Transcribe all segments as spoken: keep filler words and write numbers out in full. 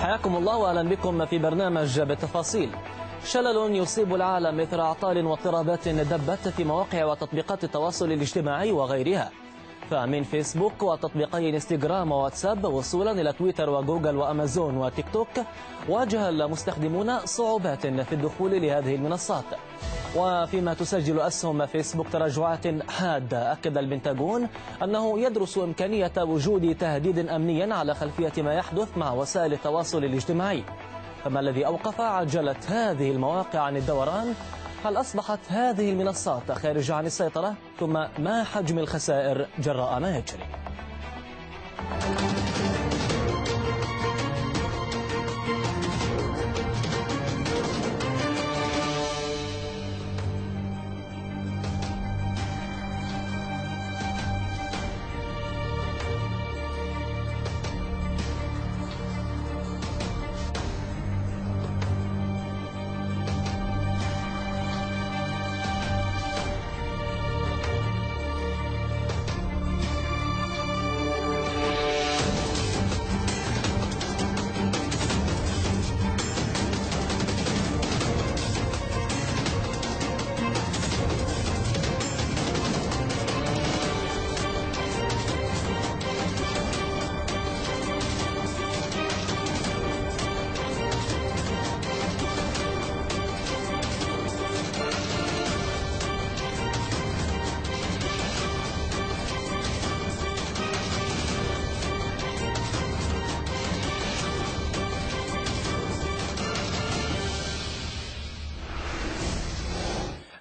حياكم الله وأهلا بكم في برنامج بالتفاصيل. شلل يصيب العالم إثر أعطال واضطرابات دبت في مواقع وتطبيقات التواصل الاجتماعي وغيرها، فمن فيسبوك وتطبيقي انستغرام وواتساب وصولا إلى تويتر وجوجل وأمازون وتيك توك، واجه المستخدمون صعوبات في الدخول لهذه المنصات. وفيما تسجل أسهم فيسبوك تراجعات حادة، أكد البنتاغون أنه يدرس إمكانية وجود تهديد أمنيا على خلفية ما يحدث مع وسائل التواصل الاجتماعي. فما الذي أوقف عجلة هذه المواقع عن الدوران؟ هل أصبحت هذه المنصات خارجة عن السيطرة؟ ثم ما حجم الخسائر جراء ما يجري؟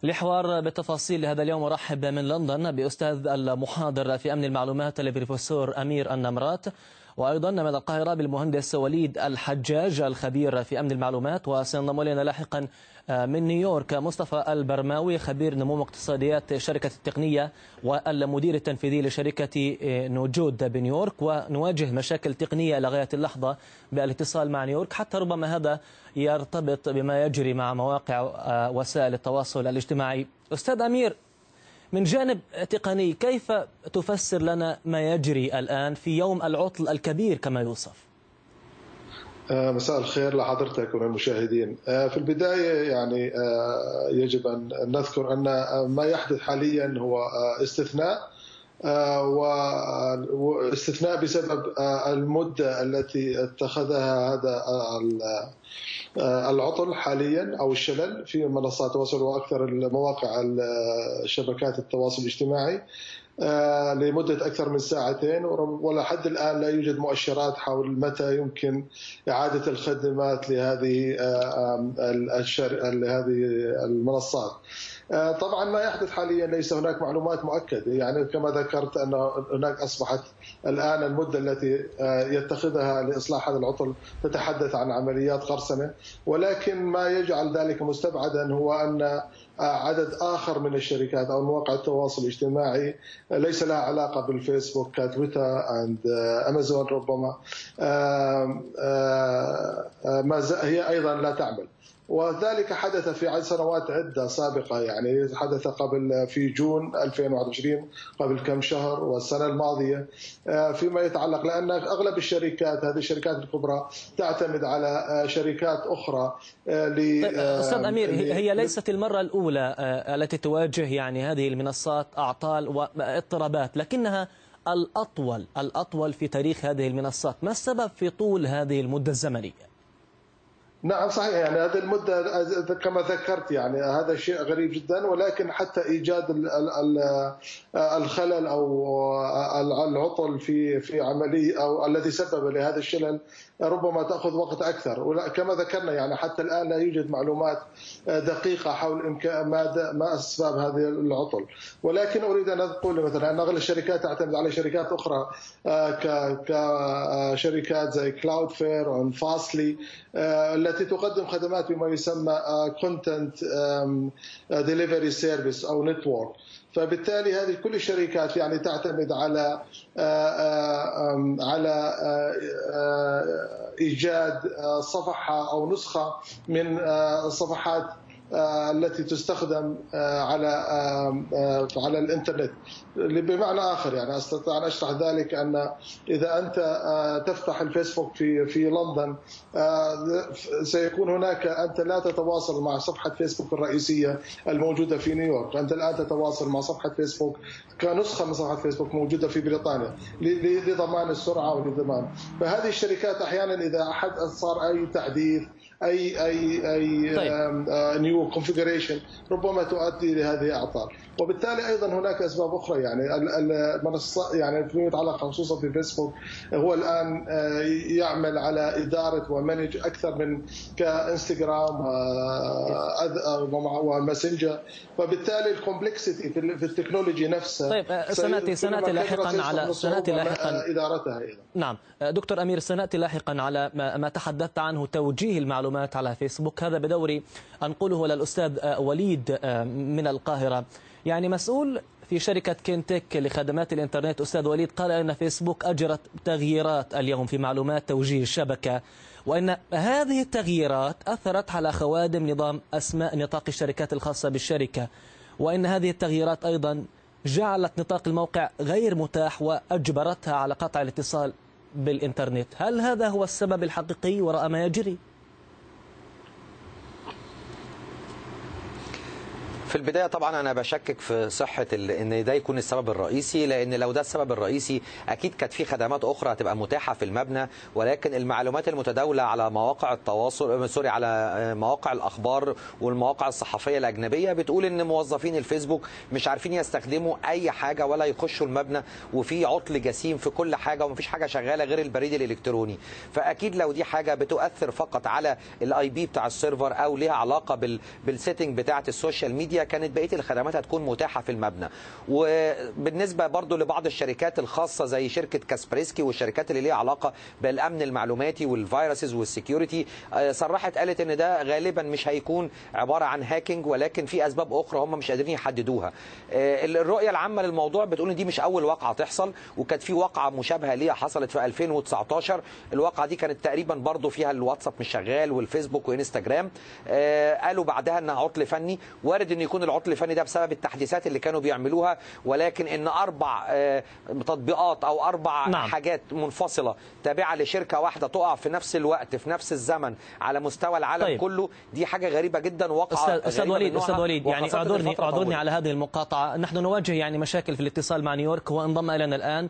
لحوار بالتفاصيل لهذا اليوم ارحب من لندن باستاذ المحاضر في امن المعلومات البروفيسور امير النمرات، وايضا من القاهره بالمهندس وليد الحجاج الخبير في امن المعلومات، وسينضم الينا لاحقا من نيويورك مصطفى البرماوي خبير نمو اقتصاديات شركه التقنيه والمدير التنفيذي لشركه نوجود بنيويورك. ونواجه مشاكل تقنيه لغايه اللحظه بالاتصال مع نيويورك، حتى ربما هذا يرتبط بما يجري مع مواقع وسائل التواصل الاجتماعي. استاذ امير، من جانب تقني كيف تفسر لنا ما يجري الآن في يوم العطل الكبير كما يوصف؟ مساء الخير لحضرتك وللمشاهدين. في البداية يعني يجب أن نذكر أن ما يحدث حاليا هو استثناء، واستثناء بسبب المدة التي اتخذها هذا العطل حاليا أو الشلل في منصات التواصل وأكثر المواقع الشبكات التواصل الاجتماعي لمدة أكثر من ساعتين، ولحد الآن لا يوجد مؤشرات حول متى يمكن إعادة الخدمات لهذه المنصات. طبعا ما يحدث حاليا ليس هناك معلومات مؤكدة، يعني كما ذكرت أن هناك أصبحت الآن المدة التي يتخذها لإصلاح هذا العطل تتحدث عن عمليات قرصنة، ولكن ما يجعل ذلك مستبعدا هو أن عدد آخر من الشركات أو مواقع التواصل الاجتماعي ليس لها علاقة بالفيسبوك كتويتر أند أمازون ربما ما هي أيضا لا تعمل. وذلك حدث في سنوات عدة سابقة، يعني حدث قبل في جون ألفين وواحد وعشرين قبل كم شهر والسنة الماضية فيما يتعلق، لأن أغلب الشركات هذه الشركات الكبرى تعتمد على شركات أخرى. أستاذ أمير، هي ليست المرة الأولى التي تواجه يعني هذه المنصات أعطال واضطرابات، لكنها الأطول الأطول في تاريخ هذه المنصات. ما السبب في طول هذه المدة الزمنية؟ نعم صحيح، يعني هذه المدة كما ذكرت يعني هذا شيء غريب جدا، ولكن حتى إيجاد الخلل أو العطل في في عملية أو الذي سبب لهذا الشلل ربما تأخذ وقت أكثر. كما ذكرنا يعني حتى الآن لا يوجد معلومات دقيقة حول ما أسباب هذه العطل، ولكن أريد أن أقول مثلا أن أغلب الشركات تعتمد على شركات أخرى كشركات زي كلاودفلير وفاستلي التي تقدم خدمات بما يسمى كونتنت ديليفري سيرفيس أو نتورك. فبالتالي هذه كل الشركات يعني تعتمد على على إيجاد صفحة أو نسخة من صفحات التي تستخدم على على الانترنت. بمعنى اخر يعني استطيع ان اشرح ذلك ان اذا انت تفتح الفيسبوك في في لندن سيكون هناك، انت لا تتواصل مع صفحه فيسبوك الرئيسيه الموجوده في نيويورك، انت الان تتواصل مع صفحه فيسبوك كنسخه من صفحه فيسبوك موجوده في بريطانيا لضمان السرعه ولضمان. فهذه الشركات احيانا اذا احد صار اي تحديث اي اي اي طيب. نيو كونفيجريشن ربما تؤدي لهذه الاعطال، وبالتالي ايضا هناك اسباب اخرى. يعني المنصه يعني فيما يتعلق خصوصا بفيسبوك هو الان يعمل على اداره ومانج اكثر من كانستغرام وماسنجر، فبالتالي الكومبلكسيتي في التكنولوجي نفسها. طيب سناتي سناتي لاحقا على سناتي لاحقا ادارتها ايضا. نعم دكتور امير، سناتي لاحقا على ما تحدثت عنه توجيه المعلومات على فيسبوك. هذا بدوري أنقله للأستاذ وليد من القاهرة، يعني مسؤول في شركة كينتيك لخدمات الإنترنت. أستاذ وليد، قال أن فيسبوك أجرت تغييرات اليوم في معلومات توجيه الشبكة، وأن هذه التغييرات أثرت على خوادم نظام أسماء نطاق الشركات الخاصة بالشركة، وأن هذه التغييرات أيضا جعلت نطاق الموقع غير متاح وأجبرتها على قطع الاتصال بالإنترنت. هل هذا هو السبب الحقيقي وراء ما يجري؟ في البداية طبعا أنا بشكك في صحة إن ده يكون السبب الرئيسي، لأن لو ده السبب الرئيسي أكيد كانت في خدمات أخرى هتبقى متاحة في المبنى، ولكن المعلومات المتداولة على مواقع التواصل سوري على مواقع الأخبار والمواقع الصحفية الأجنبية بتقول إن موظفين الفيسبوك مش عارفين يستخدموا أي حاجة ولا يخشوا المبنى، وفي عطل جسيم في كل حاجة ومفيش حاجة شغالة غير البريد الإلكتروني. فأكيد لو دي حاجة بتؤثر فقط على الأي بي بتاع السيرفر أو ليها علاقة بالسيتنج بتاعة السوشيال ميديا، كانت بقيه الخدمات هتكون متاحه في المبنى. وبالنسبه برضو لبعض الشركات الخاصه زي شركه كاسبرسكي والشركات اللي ليها علاقه بالامن المعلوماتي والفيروسز والسكيورتي، صرحت قالت ان ده غالبا مش هيكون عباره عن هاكينج، ولكن في اسباب اخرى هم مش قادرين يحددوها. الرؤيه العامه للموضوع بتقول ان دي مش اول واقعه تحصل، وكانت في واقعه مشابهه ليها حصلت في ألفين وتسعطاشر. الواقعه دي كانت تقريبا برضو فيها الواتساب مش شغال والفيسبوك وانستغرام، قالوا بعدها انها عطل فني. وارد ان يكون العطل الفني ده بسبب التحديثات اللي كانوا بيعملوها، ولكن ان اربع تطبيقات او اربع نعم. حاجات منفصله تابعه لشركه واحده تقع في نفس الوقت في نفس الزمن على مستوى العالم طيب. كله، دي حاجه غريبه جدا. واقعه استاذ وليد استاذ وليد يعني اعذرني اعذرني على هذه المقاطعه. نحن نواجه يعني مشاكل في الاتصال مع نيويورك، وانضم الينا الان.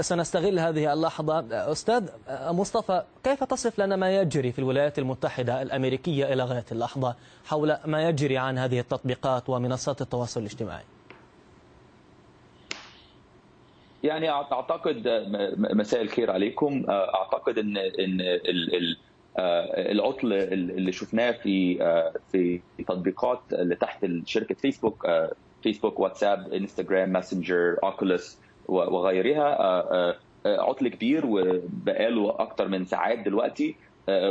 سنستغل هذه اللحظه. استاذ مصطفى، كيف تصف لنا ما يجري في الولايات المتحده الامريكيه الى غايه اللحظه حول ما يجري عن هذه التطبيقات ومنصات التواصل الاجتماعي؟ يعني اعتقد مساء الخير عليكم. اعتقد ان ان العطل اللي شفناه في في تطبيقات اللي تحت شركه فيسبوك فيسبوك واتساب انستغرام ماسنجر اوكولس وغيرها عطل كبير وبقاله اكتر من ساعات دلوقتي،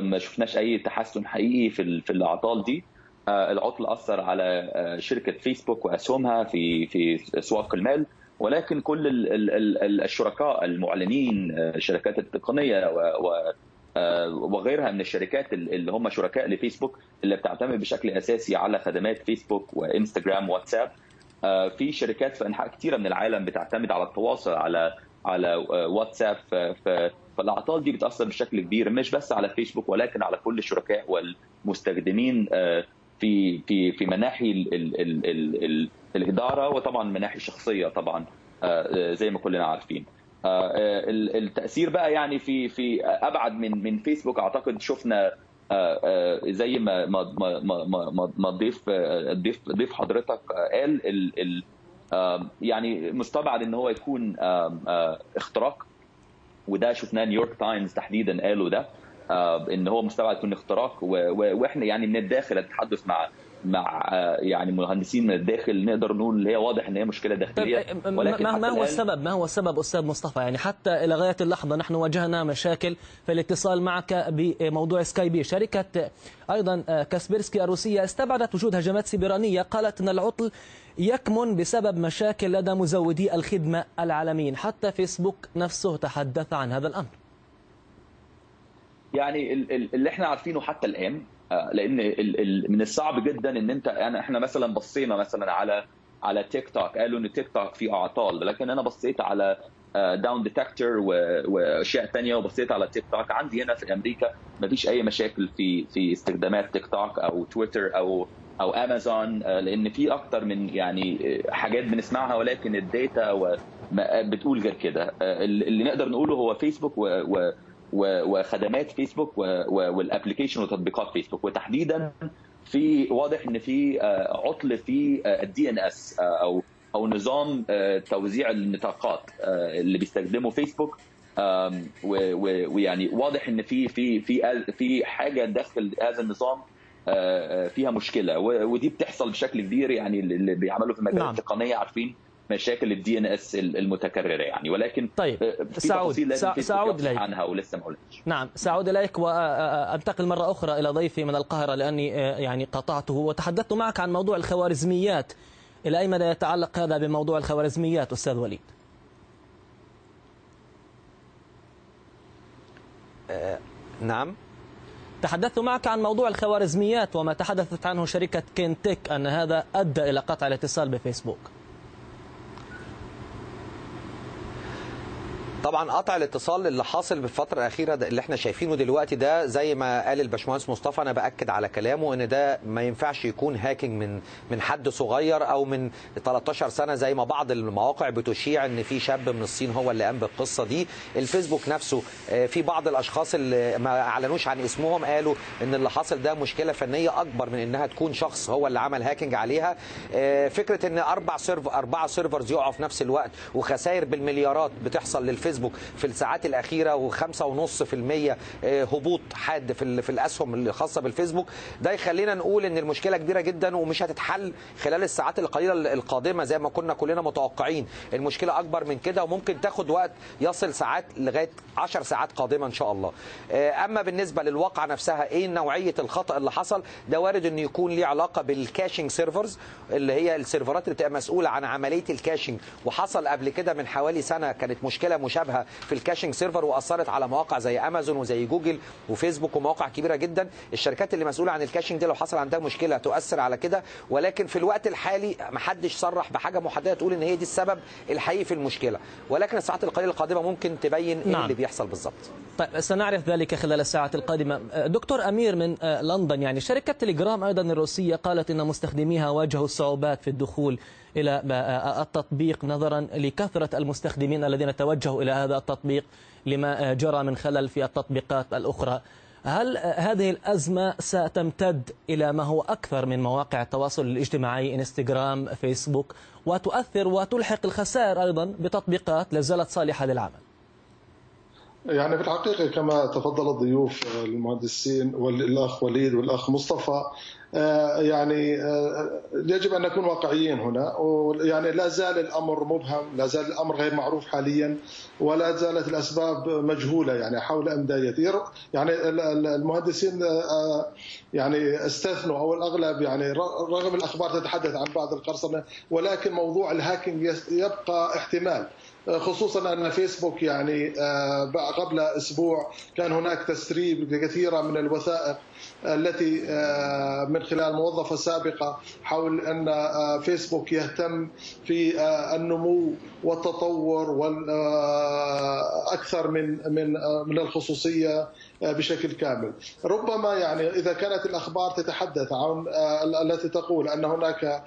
ما شفناش اي تحسن حقيقي في في الاعطال دي. العطل أثر على شركة فيسبوك وأسهمها في في أسواق المال، ولكن كل الشركاء المعلنين الشركات التقنية وغيرها من الشركات اللي هم شركاء لفيسبوك اللي بتعتمد بشكل أساسي على خدمات فيسبوك وإنستجرام واتساب. في شركات في أنحاء كثيرة من العالم بتعتمد على التواصل على على واتساب، فالاعطال دي بتأثر بشكل كبير مش بس على فيسبوك ولكن على كل الشركاء والمستخدمين في في في مناحي ال ال ال ال ال الاداره، وطبعا مناحي شخصيه طبعا زي ما كلنا عارفين. التاثير بقى يعني في في ابعد من من فيسبوك، اعتقد شفنا زي ما ما ما ما ضيف ضيف ضيف حضرتك قال ال يعني مستبعد ان هو يكون اختراق، وده شفناه نيويورك تايمز تحديدا قالوا ده ان هو مستبعد يكون اختراق. واحنا يعني من الداخل اتحدث مع مع يعني مهندسين من الداخل نقدر نقول اللي هي واضح ان هي مشكله داخليه. ولكن ما هو السبب ما هو السبب استاذ مصطفى؟ يعني حتى الى غايه اللحظه نحن واجهنا مشاكل في الاتصال معك بموضوع سكايبي. شركه ايضا كاسبيرسكي الروسيه استبعدت وجود هجمات سيبرانيه، قالت ان العطل يكمن بسبب مشاكل لدى مزودي الخدمه العالميين. حتى فيسبوك نفسه تحدث عن هذا الامر. يعني اللي احنا عارفينه حتى الان لان ال ال من الصعب جدا ان انت يعني احنا مثلا بصينا مثلا على على تيك توك، قالوا ان تيك توك فيه اعطال، لكن انا بصيت على داون ديتكتور واشياء ثانيه وبصيت على تيك توك. عندي هنا في امريكا مفيش اي مشاكل في في استخدامات تيك توك او تويتر او او امازون، لان في اكتر من يعني حاجات بنسمعها، ولكن الداتا بتقول غير كده. اللي نقدر نقوله هو فيسبوك و, و وخدمات فيسبوك والابلكيشن وتطبيقات فيسبوك، وتحديدا في واضح ان في عطل في الدي ان اس او او نظام توزيع النطاقات اللي بيستخدمه فيسبوك، ويعني واضح ان في في في في حاجه داخل هذا النظام فيها مشكله، ودي بتحصل بشكل كبير. يعني اللي بيعملوا في المجال التقنيه عارفين مشاكل الدي ان اس المتكرره يعني، ولكن طيب سأعود سأعود إليك عنها ولسه ما قلتش. نعم سأعود إليك، وأنتقل مرة أخرى إلى ضيفي من القاهرة لأني يعني قطعته، وتحدثت معك عن موضوع الخوارزميات. إلى أي مدى يتعلق هذا بموضوع الخوارزميات أستاذ وليد؟ أه نعم، تحدثت معك عن موضوع الخوارزميات وما تحدثت عنه شركة كينتيك أن هذا أدى إلى قطع الاتصال بفيسبوك. طبعا قطع الاتصال اللي حاصل بالفتره الاخيره اللي احنا شايفينه دلوقتي ده، زي ما قال الباشمهندس مصطفى، انا باكد على كلامه ان ده ما ينفعش يكون هاكينج من من حد صغير او من ثلاثة عشر سنة زي ما بعض المواقع بتشيع ان في شاب من الصين هو اللي قام بالقصه دي. الفيسبوك نفسه في بعض الاشخاص اللي ما اعلنوش عن اسمهم قالوا ان اللي حاصل ده مشكله فنيه اكبر من انها تكون شخص هو اللي عمل هاكينج عليها. فكره ان اربع سيرفر اربعه سيرفرز يقعوا في نفس الوقت وخسائر بالمليارات بتحصل للفيسبوك في الساعات الأخيرة، وخمسة ونص في المية هبوط حاد في في الأسهم الخاصة بالفيسبوك، ده يخلينا نقول إن المشكلة كبيرة جدا ومش هتتحل خلال الساعات القليلة القادمة زي ما كنا كلنا متوقعين. المشكلة أكبر من كده وممكن تاخد وقت يصل ساعات لغاية عشر ساعات قادمة إن شاء الله. أما بالنسبة للواقعة نفسها إيه نوعية الخطأ اللي حصل ده؟ وارد إنه يكون ليه علاقة بالكاشنج سيرفرز اللي هي السيرفرات اللي بتبقى مسؤولة عن عملية الكاشنج، وحصل قبل كده من حوالي سنة كانت مشكلة مشابهة في الكاشنج سيرفر واثرت على مواقع زي امازون وزي جوجل وفيسبوك ومواقع كبيره جدا. الشركات اللي مسؤوله عن الكاشنج دي لو حصل عندها مشكله هتؤثر على كده، ولكن في الوقت الحالي ما حدش صرح بحاجه محدده تقول ان هي دي السبب الحقيقي في المشكله، ولكن الساعات القليله القادمه ممكن تبين نعم. ايه اللي بيحصل بالظبط. طيب سنعرف ذلك خلال الساعات القادمه. دكتور امير من لندن، يعني شركه تليجرام ايضا الروسيه قالت ان مستخدميها واجهوا صعوبات في الدخول إلى التطبيق نظرا لكثرة المستخدمين الذين توجهوا إلى هذا التطبيق لما جرى من خلل في التطبيقات الأخرى. هل هذه الأزمة ستمتد إلى ما هو أكثر من مواقع التواصل الاجتماعي إنستغرام فيسبوك، وتؤثر وتلحق الخسائر أيضا بتطبيقات لازالت صالحة للعمل؟ يعني في الحقيقة كما تفضل الضيوف المهندسين والأخ وليد والأخ مصطفى، يعني يجب أن نكون واقعيين هنا. يعني لا زال الأمر مبهم، لا زال الأمر غير معروف حاليا، ولا زالت الأسباب مجهولة يعني حول أمدا يثير. يعني المهندسين يعني استثنوا أو الأغلب يعني رغم الأخبار تتحدث عن بعض القرصنة، ولكن موضوع الهاكينج يبقى احتمال، خصوصا ان فيسبوك يعني قبل اسبوع كان هناك تسريب لكثير من الوثائق التي من خلال موظفه سابقه حول ان فيسبوك يهتم في النمو والتطور والاكثر من من من الخصوصيه بشكل كامل. ربما يعني اذا كانت الاخبار تتحدث عن التي تقول ان هناك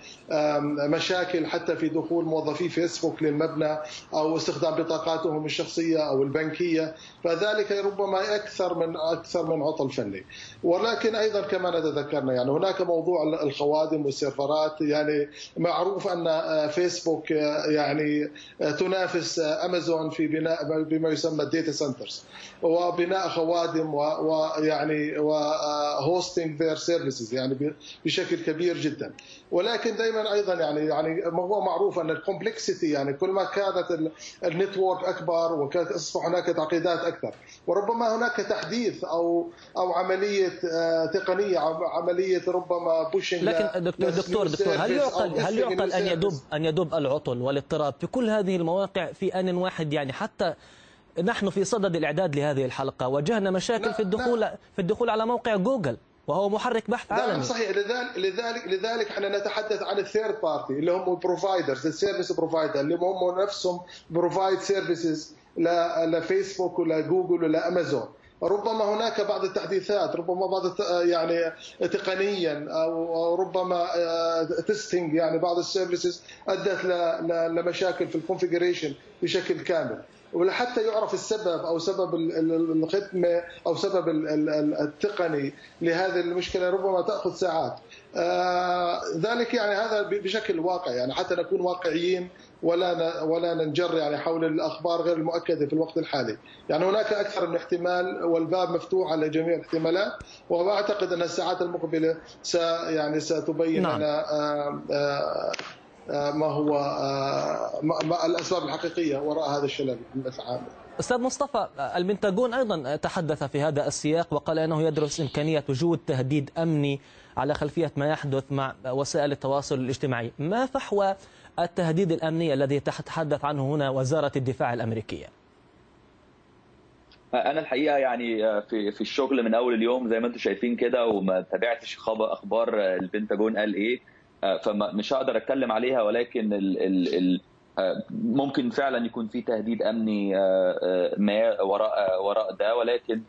مشاكل حتى في دخول موظفي فيسبوك للمبنى او استخدام بطاقاتهم الشخصيه او البنكيه، فذلك ربما اكثر من اكثر من عطل فني. ولكن ايضا كما تذكرنا يعني هناك موضوع الخوادم والسيرفرات، يعني معروف ان فيسبوك يعني تنافس امازون في بناء بما يسمى الداتا سنترز وبناء خوادم ويعني وهوستنج ذير سيرفيسز يعني بشكل كبير جدا. ولكن دائما ايضا يعني يعني هو معروف ان الكومبلكسيتي يعني كل ما كانت النتورك اكبر وكانت اصبح هناك تعقيدات اكثر، وربما هناك تحديث او او عمليه تقنيه عمليه ربما بوشنج. لكن دكتور دكتور دكتور هل يعقل هل يعقل ان يدب ان يدب العطل والاضطراب في كل هذه المواقع في آن واحد؟ يعني حتى نحن في صدد الإعداد لهذه الحلقة واجهنا مشاكل لا في الدخول لا. في الدخول على موقع جوجل وهو محرك بحث عالمي. صحيح. لذلك لذلك لذلك احنا نتحدث عن الثيرد بارتي اللي هم البروفايدرز، السيرفيس بروفايدر اللي هم نفسهم بروفايد سيرفيسز لفيسبوك ولا جوجل ولا امازون. ربما هناك بعض التحديثات، ربما بعض يعني تقنيا او ربما تيستنج يعني بعض السيرفيسز ادت لمشاكل في الكونفيجريشن بشكل كامل، ولحتى يعرف السبب او سبب الختمه او سبب التقني لهذه المشكله ربما تاخذ ساعات. ذلك يعني هذا بشكل واقع، يعني حتى نكون واقعيين ولا ولا ننجر يعني حول الاخبار غير المؤكده في الوقت الحالي. يعني هناك اكثر من احتمال والباب مفتوح على جميع الاحتمالات، واعتقد ان الساعات المقبله س يعني ستبين نعم. لنا ما هو ما الاسباب الحقيقيه وراء هذا الشلل العام. استاذ مصطفى، البنتاغون ايضا تحدث في هذا السياق وقال انه يدرس امكانيه وجود تهديد امني على خلفيه ما يحدث مع وسائل التواصل الاجتماعي. ما فحوى التهديد الامني الذي تتحدث عنه هنا وزاره الدفاع الامريكيه؟ انا الحقيقه يعني في في الشغل من اول اليوم زي ما انتم شايفين كده، وما تابعتش خبر اخبار البنتاغون قال ايه، فمش هقدر اتكلم عليها. ولكن ال ال ال ممكن فعلا يكون في تهديد امني ما وراء وراء ده. ولكن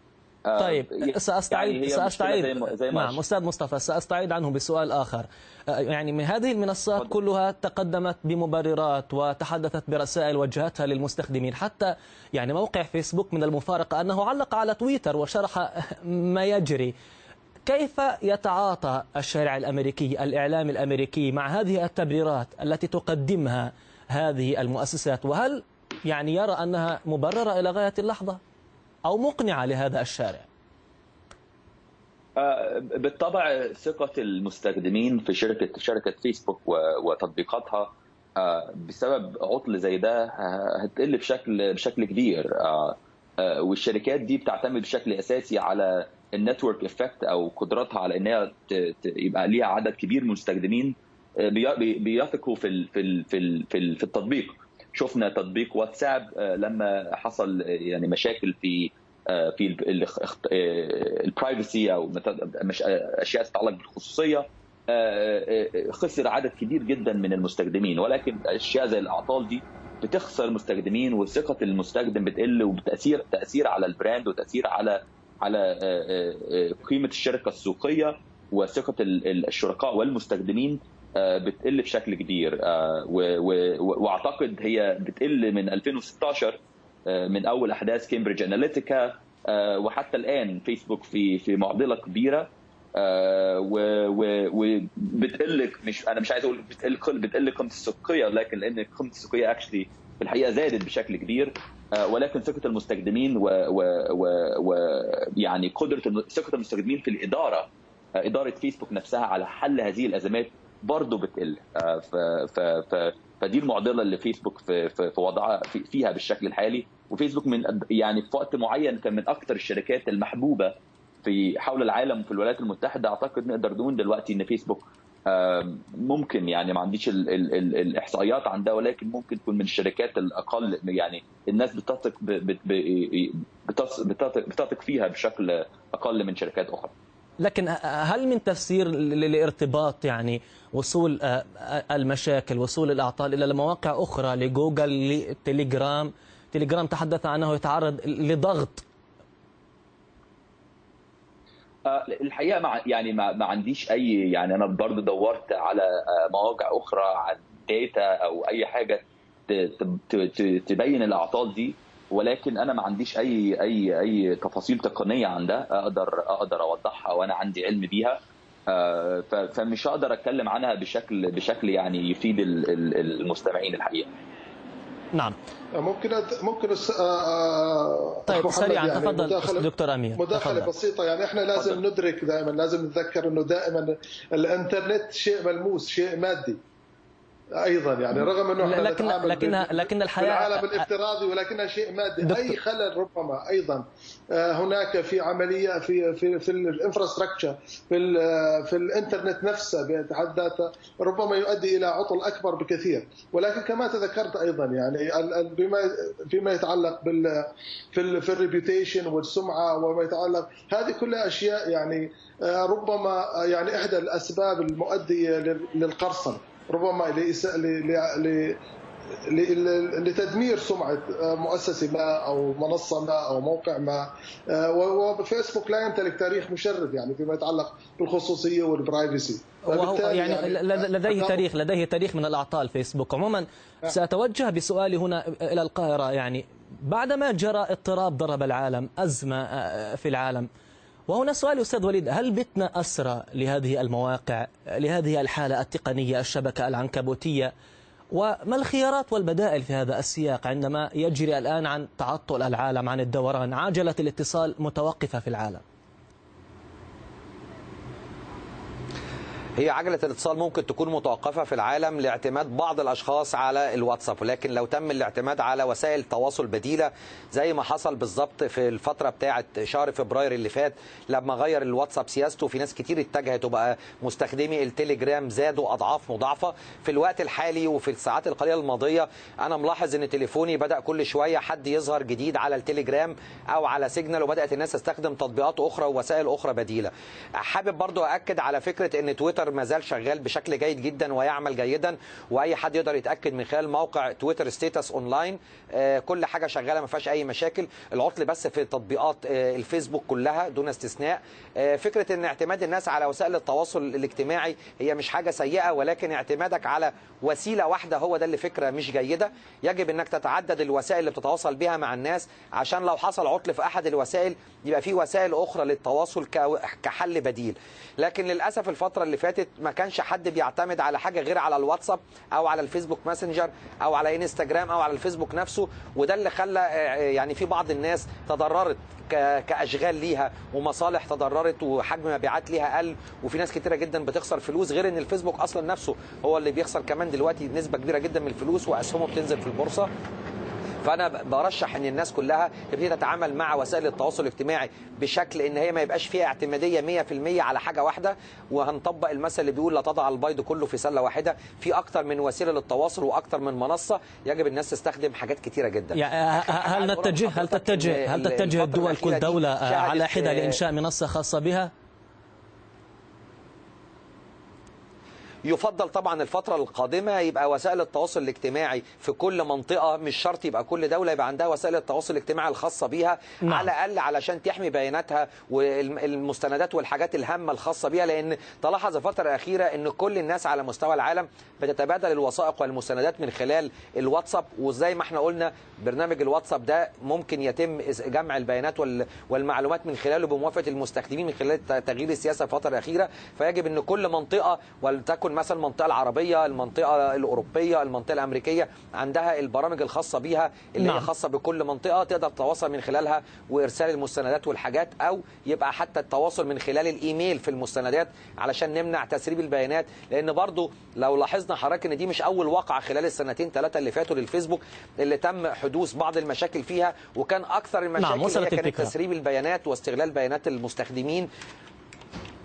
طيب ساستعيد يعني ساستعيد نعم استاذ مصطفى، ساستعيد عنه بسؤال اخر. يعني من هذه المنصات كلها تقدمت بمبررات وتحدثت برسائل وجهتها للمستخدمين، حتى يعني موقع فيسبوك من المفارقه انه علق على تويتر وشرح ما يجري. كيف يتعاطى الشارع الأمريكي، الإعلام الأمريكي مع هذه التبريرات التي تقدمها هذه المؤسسات؟ وهل يعني يرى أنها مبررة إلى غاية اللحظة أو مقنعة لهذا الشارع؟ بالطبع ثقة المستخدمين في شركة شركة فيسبوك وتطبيقاتها بسبب عطل زي ده هتقل بشكل بشكل كبير، والشركات دي بتعتمد بشكل أساسي على النتورك افكت او قدرتها على انها يبقى ليها عدد كبير من المستخدمين بيثقوا في في في في التطبيق. شفنا تطبيق واتساب لما حصل يعني مشاكل في في البرايفسي او اشياء تتعلق بالخصوصيه خسر عدد كبير جدا من المستخدمين. ولكن اشياء زي الاعطال دي بتخسر المستخدمين، وثقه المستخدم بتقل، وبتاثير تاثير على البراند وتاثير على على قيمة الشركة السوقية، وثقة الشركاء والمستخدمين بتقل بشكل كبير. واعتقد هي بتقل من ألفين وستة عشر من اول احداث كامبريدج اناليتيكا، وحتى الان فيسبوك في في معضلة كبيرة، وبتقل مش انا مش عايز اقول بتقل بتقل قيمة السوقية، لكن لان قيمة السوقية اكشلي في الحقيقه زادت بشكل كبير. ولكن ثقه المستخدمين و, و, و يعني قدره ثقه المستخدمين في الاداره اداره فيسبوك نفسها على حل هذه الازمات برضه بتقل. ف, ف, ف فدي المعضله اللي فيسبوك في, في, في وضعها في فيها بالشكل الحالي. وفيسبوك من يعني في وقت معين كان من اكثر الشركات المحبوبه في حول العالم وفي الولايات المتحده. اعتقد نقدر نقول دلوقتي ان فيسبوك ممكن يعني ما عنديش ال ال ال الاحصائيات عن ده، ولكن ممكن تكون من الشركات الاقل يعني الناس بتثق بتثق فيها بشكل اقل من شركات اخرى. لكن هل من تفسير لارتباط يعني وصول المشاكل، وصول الاعطال الى مواقع اخرى، لجوجل، لتليجرام؟ تليجرام تحدث عنه يتعرض لضغط. الحقيقه مع يعني ما عنديش اي يعني انا برضه دورت على مواقع اخرى عن داتا او اي حاجه تبين الاعطال دي، ولكن انا ما عنديش اي اي اي تفاصيل تقنيه عن ده اقدر اقدر اوضحها وانا عندي علم بيها، فمش هقدر اتكلم عنها بشكل بشكل يعني يفيد المستمعين الحقيقه. نعم. ممكن ممكن طيب سريعا يعني تفضل دكتور امير. مداخله تفضل. بسيطه. يعني احنا لازم تفضل. ندرك دائما، لازم نتذكر انه دائما الانترنت شيء ملموس، شيء مادي. ايضا يعني رغم انه لكن لكنها لكن الحياه العالم الافتراضي ولكنها شيء مادي. اي خلل ربما ايضا هناك في عمليه في في في الانفراستراكشر في في الانترنت نفسه بحد ذاته ربما يؤدي الى عطل اكبر بكثير. ولكن كما تذكرت ايضا يعني بما فيما يتعلق بال في في الريبيوتيشن والسمعه وما يتعلق هذه كلها اشياء يعني ربما يعني احدى الاسباب المؤديه للقرصنه ربما لتدمير سمعة مؤسسة ما أو منصة ما أو موقع ما. وفيسبوك لا يمتلك تاريخ مشرد يعني فيما يتعلق بالخصوصية والبرايفسي يعني, يعني لديه تاريخ لديه تاريخ من الأعطال فيسبوك عموما. سأتوجه بسؤالي هنا إلى القاهرة، يعني بعدما جرى اضطراب ضرب العالم، أزمة في العالم، وهنا سؤال أستاذ وليد، هل بتنا أسرى لهذه المواقع، لهذه الحالة التقنية، الشبكة العنكبوتية، وما الخيارات والبدائل في هذا السياق عندما يجري الآن عن تعطل العالم، عن الدوران، عجلة الاتصال متوقفة في العالم؟ هي عجلة الاتصال ممكن تكون متوقفة في العالم لاعتماد بعض الأشخاص على الواتساب، ولكن لو تم الاعتماد على وسائل تواصل بديلة زي ما حصل بالضبط في الفترة بتاعة شهر فبراير اللي فات لما غير الواتساب سياسته، في ناس كتير اتجهت وبقى مستخدمي التليجرام زادوا أضعاف مضاعفة. في الوقت الحالي وفي الساعات القليلة الماضية أنا ملاحظ إن تليفوني بدأ كل شوية حد يظهر جديد على التليجرام أو على سيجنال، وبدأت الناس تستخدم تطبيقات أخرى ووسائل أخرى بديلة. حابب برضو أؤكد على فكرة إن تويتر ما زال شغال بشكل جيد جدا ويعمل جيدا، واي حد يقدر يتاكد من خلال موقع تويتر ستيتس اونلاين كل حاجه شغاله ما فيهاش اي مشاكل. العطل بس في تطبيقات الفيسبوك كلها دون استثناء. فكره ان اعتماد الناس على وسائل التواصل الاجتماعي هي مش حاجه سيئه، ولكن اعتمادك على وسيله واحده هو ده اللي فكره مش جيده. يجب انك تتعدد الوسائل اللي بتتواصل بها مع الناس، عشان لو حصل عطل في احد الوسائل يبقى في وسائل اخرى للتواصل كحل بديل. لكن للاسف الفتره اللي فاتت ما كانش حد بيعتمد على حاجه غير على الواتساب او على الفيسبوك ماسنجر او على انستجرام او على الفيسبوك نفسه، وده اللي خلى يعني في بعض الناس تضررت كاشغال ليها ومصالح تضررت وحجم مبيعات ليها قل، وفي ناس كتيره جدا بتخسر فلوس، غير ان الفيسبوك اصلا نفسه هو اللي بيخسر كمان دلوقتي نسبه كبيره جدا من الفلوس واسهمه بتنزل في البورصه. فانا برشح ان الناس كلها تبتدي تتعامل مع وسائل التواصل الاجتماعي بشكل ان هي ما يبقاش فيها اعتماديه مية بالمية على حاجه واحده، وهنطبق المثل اللي بيقول لا تضع البيض كله في سله واحده. في اكتر من وسيله للتواصل واكتر من منصه، يجب الناس تستخدم حاجات كتيره جدا. يعني هل نتجه هل تتجه هل تتجه الدول كل دوله على حده لانشاء منصه خاصه بها؟ يفضل طبعا الفترة القادمة يبقى وسائل التواصل الاجتماعي في كل منطقة، مش شرط يبقى كل دولة يبقى عندها وسائل التواصل الاجتماعي الخاصة بيها. نعم. على الأقل علشان تحمي بياناتها والمستندات والحاجات الهامة الخاصة بيها، لأن تلاحظ الفترة الأخيرة أن كل الناس على مستوى العالم بتتبادل الوثائق والمستندات من خلال الواتساب، وزي ما احنا قلنا برنامج الواتساب ده ممكن يتم جمع البيانات والمعلومات من خلاله بموافقة المستخدمين من خلال تغيير السياسة الفترة الأخيرة. فيجب أن كل منطقة ولتكن مثلا المنطقة العربية، المنطقة الأوروبية، المنطقة الأمريكية عندها البرامج الخاصة بيها اللي نعم. هي خاصة بكل منطقة تقدر تتواصل من خلالها وإرسال المستندات والحاجات، أو يبقى حتى التواصل من خلال الإيميل في المستندات علشان نمنع تسريب البيانات. لأن برضو لو لاحظنا حضرتك إن دي مش أول واقعة خلال السنتين ثلاثة اللي فاتوا للفيسبوك اللي تم حدوث بعض المشاكل فيها، وكان أكثر المشاكل نعم. هي كانت تسريب البيانات واستغلال بيانات المستخدمين.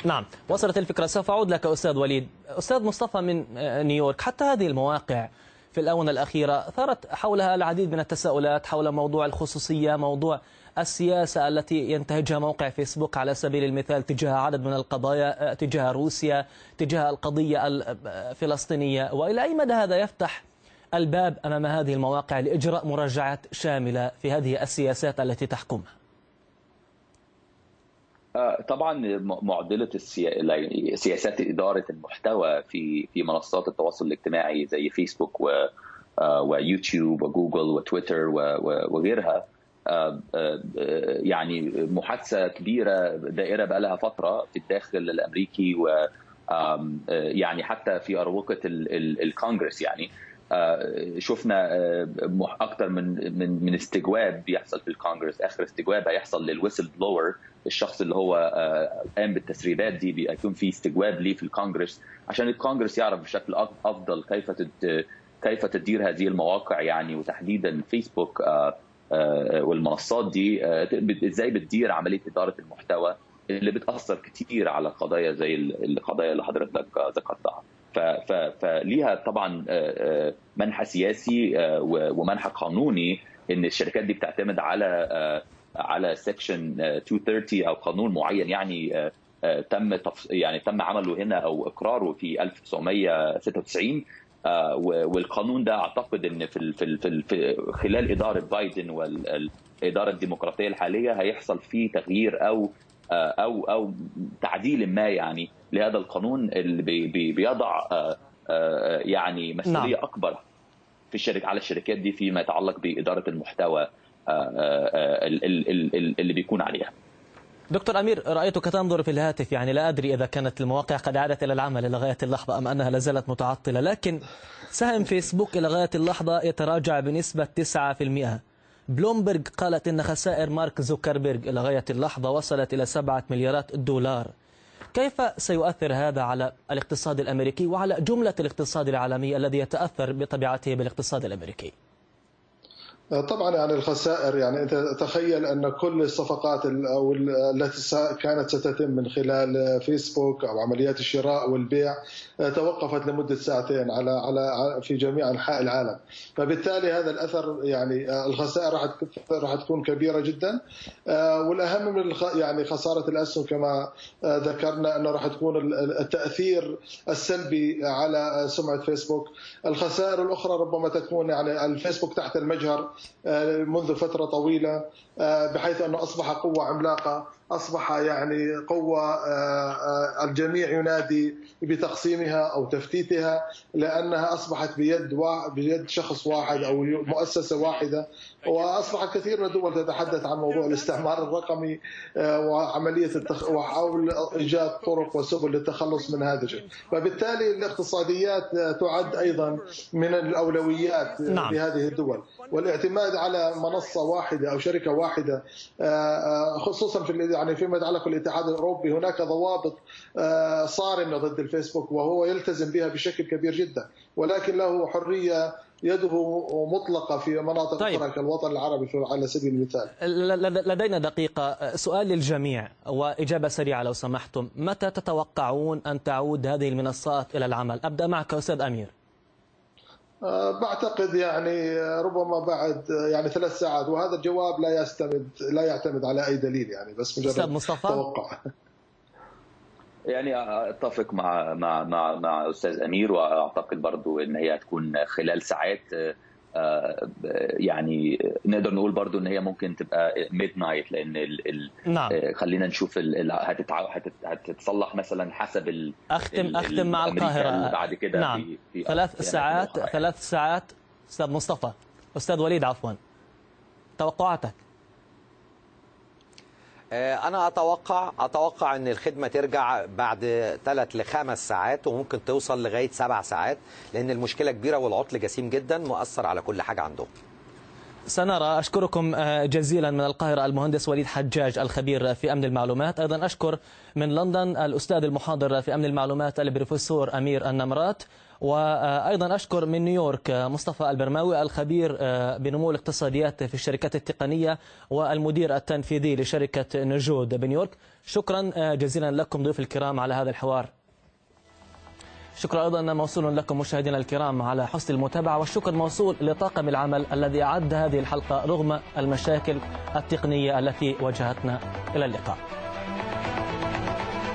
نعم، وصلت الفكرة. سوف أعود لك أستاذ وليد. أستاذ مصطفى من نيويورك، حتى هذه المواقع في الآونة الأخيرة ثارت حولها العديد من التساؤلات حول موضوع الخصوصية، موضوع السياسة التي ينتهجها موقع فيسبوك على سبيل المثال تجاه عدد من القضايا، تجاه روسيا، تجاه القضية الفلسطينية، وإلى أي مدى هذا يفتح الباب أمام هذه المواقع لإجراء مراجعات شاملة في هذه السياسات التي تحكمها؟ طبعا معضله سياسات اداره المحتوى في في منصات التواصل الاجتماعي زي فيسبوك ويوتيوب وجوجل وتويتر وغيرها يعني محادثه كبيره دائره بقى لها فتره في الداخل الامريكي، و يعني حتى في اروقه الكونغرس يعني شفنا اكتر من من من استجواب بيحصل في الكونجرس. اخر استجواب هيحصل للويسل بلور، الشخص اللي هو قام بالتسريبات دي بيكون في استجواب ليه في الكونجرس عشان الكونجرس يعرف بشكل افضل كيف كيف تدير هذه المواقع، يعني وتحديدا فيسبوك والمنصات دي ازاي بتدير عمليه اداره المحتوى اللي بتاثر كتير على قضايا زي القضايا اللي حضرتك ذكرتها. فليها طبعا منحى سياسي ومنحى قانوني ان الشركات دي بتعتمد على على سكشن مئتين وثلاثين او قانون معين يعني تم يعني تم عمله هنا او اقراره في ألف وتسعمئة وستة وتسعين، والقانون ده اعتقد ان في في خلال اداره بايدن والاداره الديمقراطيه الحاليه هيحصل فيه تغيير او او او تعديل ما يعني لهذا القانون اللي بيضع يعني مسؤوليه نعم. اكبر في الشركه على الشركات دي فيما يتعلق باداره المحتوى اللي بيكون عليها. دكتور أمير، رأيتك تنظر في الهاتف، يعني لا أدري إذا كانت المواقع قد عادت إلى العمل لغاية اللحظة أم أنها لازالت متعطلة، لكن سهم فيسبوك لغاية اللحظة يتراجع بنسبة تسعة بالمئة. بلومبرج قالت إن خسائر مارك زوكربيرج لغاية اللحظة وصلت إلى سبعة مليارات دولار. كيف سيؤثر هذا على الاقتصاد الأمريكي وعلى جملة الاقتصاد العالمي الذي يتأثر بطبيعته بالاقتصاد الأمريكي؟ طبعا يعني الخسائر، يعني انت تخيل ان كل الصفقات او التي كانت ستتم من خلال فيسبوك او عمليات الشراء والبيع توقفت لمده ساعتين على على في جميع انحاء العالم، فبالتالي هذا الاثر يعني الخسائر راح راح تكون كبيره جدا، والاهم من يعني خساره الاسهم كما ذكرنا انه راح تكون التاثير السلبي على سمعه فيسبوك. الخسائر الاخرى ربما تكون يعني الفيسبوك تحت المجهر منذ فترة طويلة، بحيث أنه أصبح قوة عملاقة، أصبح يعني قوة الجميع ينادي بتقسيمها أو تفتيتها، لأنها أصبحت بيد بيد شخص واحد أو مؤسسة واحدة، وأصبح كثير من الدول تتحدث عن موضوع الاستعمار الرقمي وعملية التخ... وحاول إيجاد طرق وسبل للتخلص من هذا الشيء، فبالتالي الاقتصاديات تعد أيضا من الأولويات نعم. لهذه الدول، والاعتماد على منصة واحدة أو شركة واحدة خصوصا في يعني فيما يتعلق بالاتحاد الأوروبي هناك ضوابط صارمة ضد الفيسبوك وهو يلتزم بها بشكل كبير جدا، ولكن له حرية يده مطلقة في مناطق طيب. أخرى كالوطن العربي على سبيل المثال. لدينا دقيقة، سؤال للجميع وإجابة سريعة لو سمحتم، متى تتوقعون أن تعود هذه المنصات إلى العمل؟ أبدأ معك أستاذ أمير. بعتقد يعني ربما بعد يعني ثلاث ساعات، وهذا الجواب لا يستمد لا يعتمد على أي دليل يعني، بس مجرد توقع. يعني اتفق مع مع مع مع استاذ امير، واعتقد برضو ان هي هتكون خلال ساعات، يعني نقدر نقول برضو ان هي ممكن تبقى ميد نايت، لان ال ال نعم. خلينا نشوف هتتصلح مثلا حسب ال اختم ال اختم مع القاهره بعد كده نعم. في, في ثلاث ساعات يعني. ثلاث ساعات استاذ مصطفى، استاذ وليد عفوا، توقعاتك؟ أنا أتوقع أتوقع أن الخدمة ترجع بعد ثلاث لخمس ساعات وممكن توصل لغاية سبع ساعات، لأن المشكلة كبيرة والعطل جسيم جدا مؤثر على كل حاجة عندهم. سنرى. أشكركم جزيلا من القاهرة المهندس وليد حجاج الخبير في أمن المعلومات، أيضا أشكر من لندن الأستاذ المحاضر في أمن المعلومات البروفيسور أمير النمرات، وأيضا أشكر من نيويورك مصطفى البرماوي الخبير بنمو الاقتصاديات في الشركات التقنية والمدير التنفيذي لشركة نوجود بنيويورك. شكرا جزيلا لكم ضيوف الكرام على هذا الحوار. شكرا أيضا موصول لكم مشاهدينا الكرام على حسن المتابعة، والشكر موصول لطاقم العمل الذي أعد هذه الحلقة رغم المشاكل التقنية التي واجهتنا. إلى اللقاء.